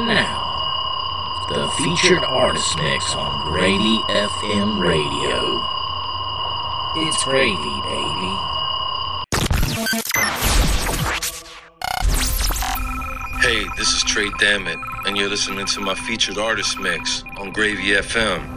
And now, the featured artist mix on Gravy FM Radio. It's Gravy, baby. Hey, this is TreDamit, and you're listening to my featured artist mix on Gravy FM.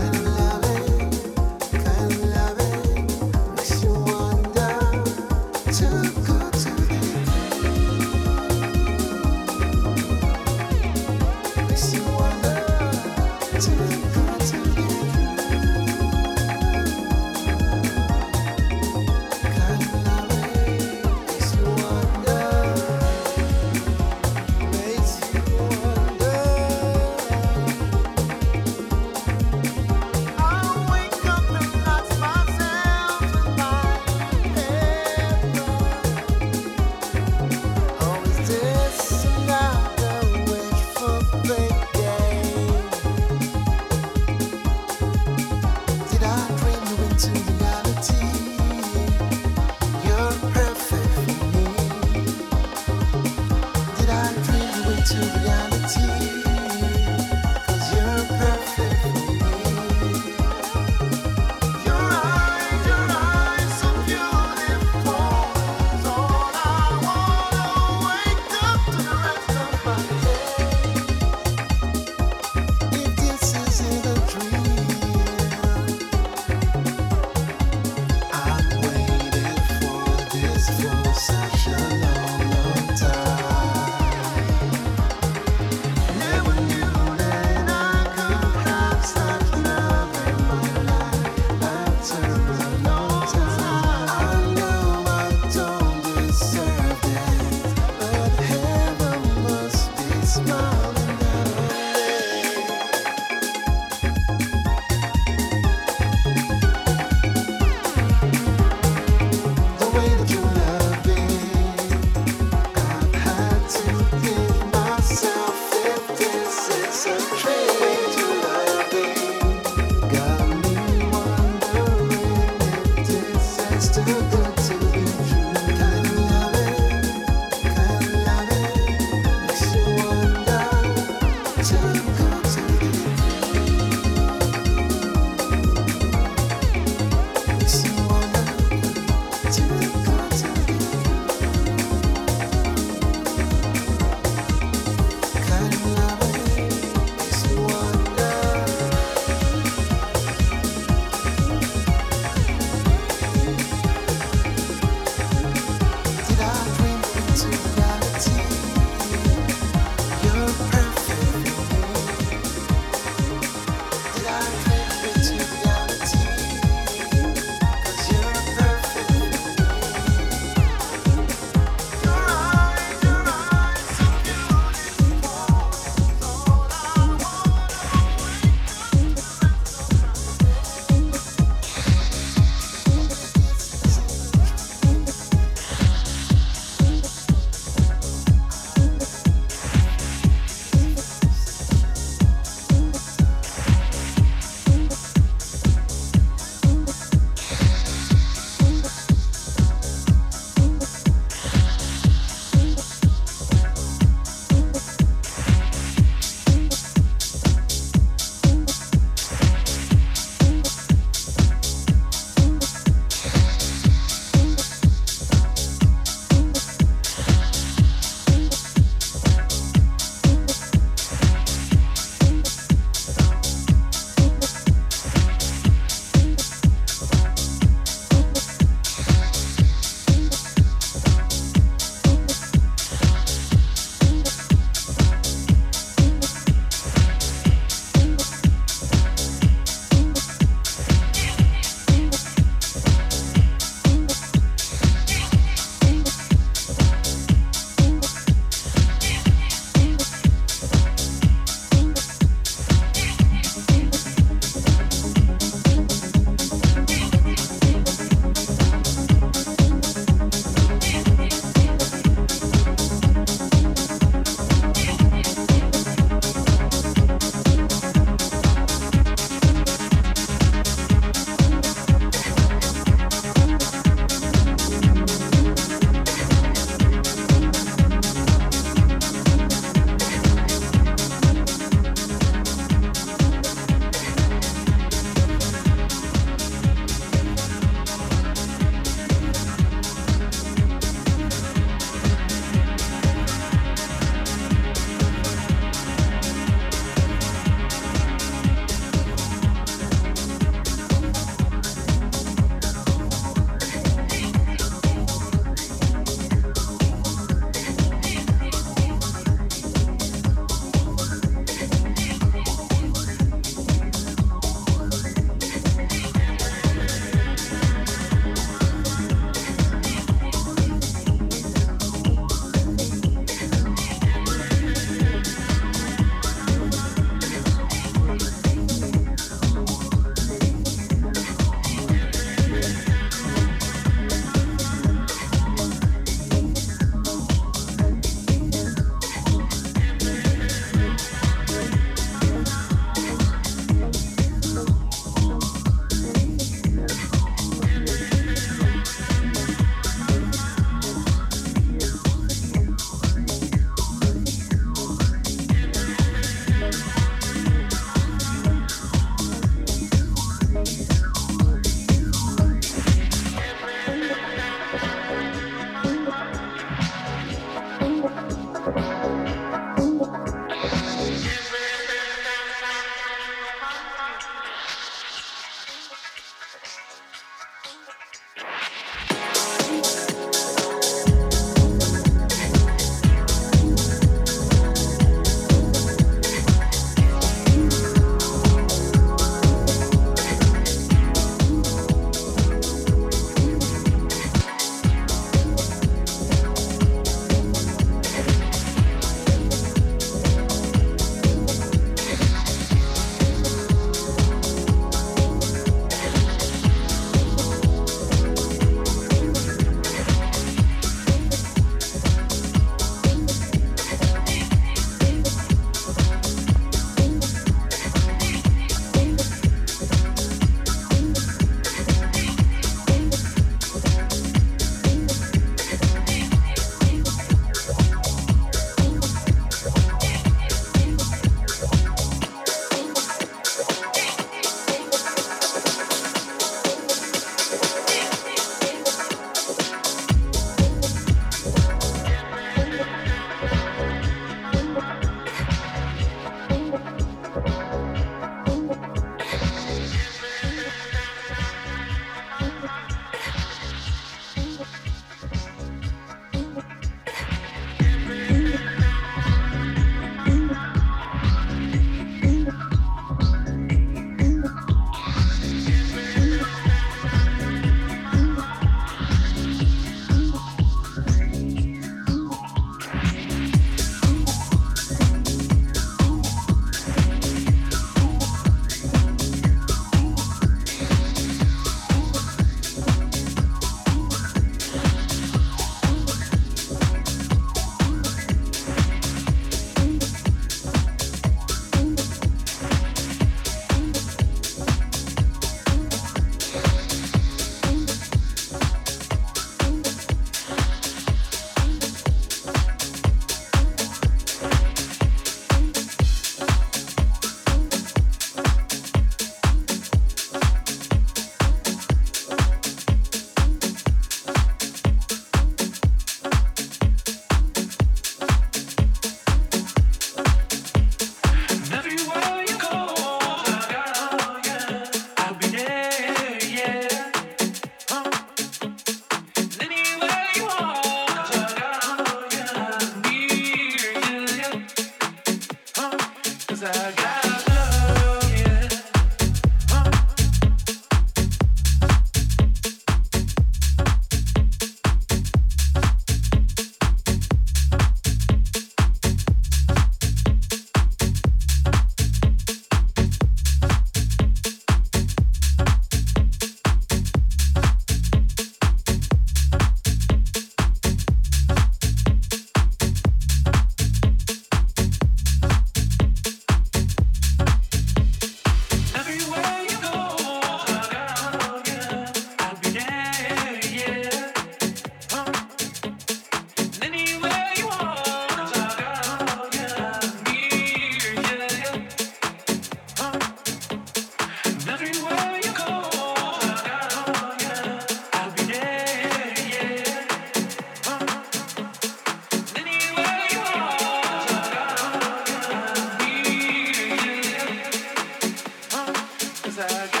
Cause I got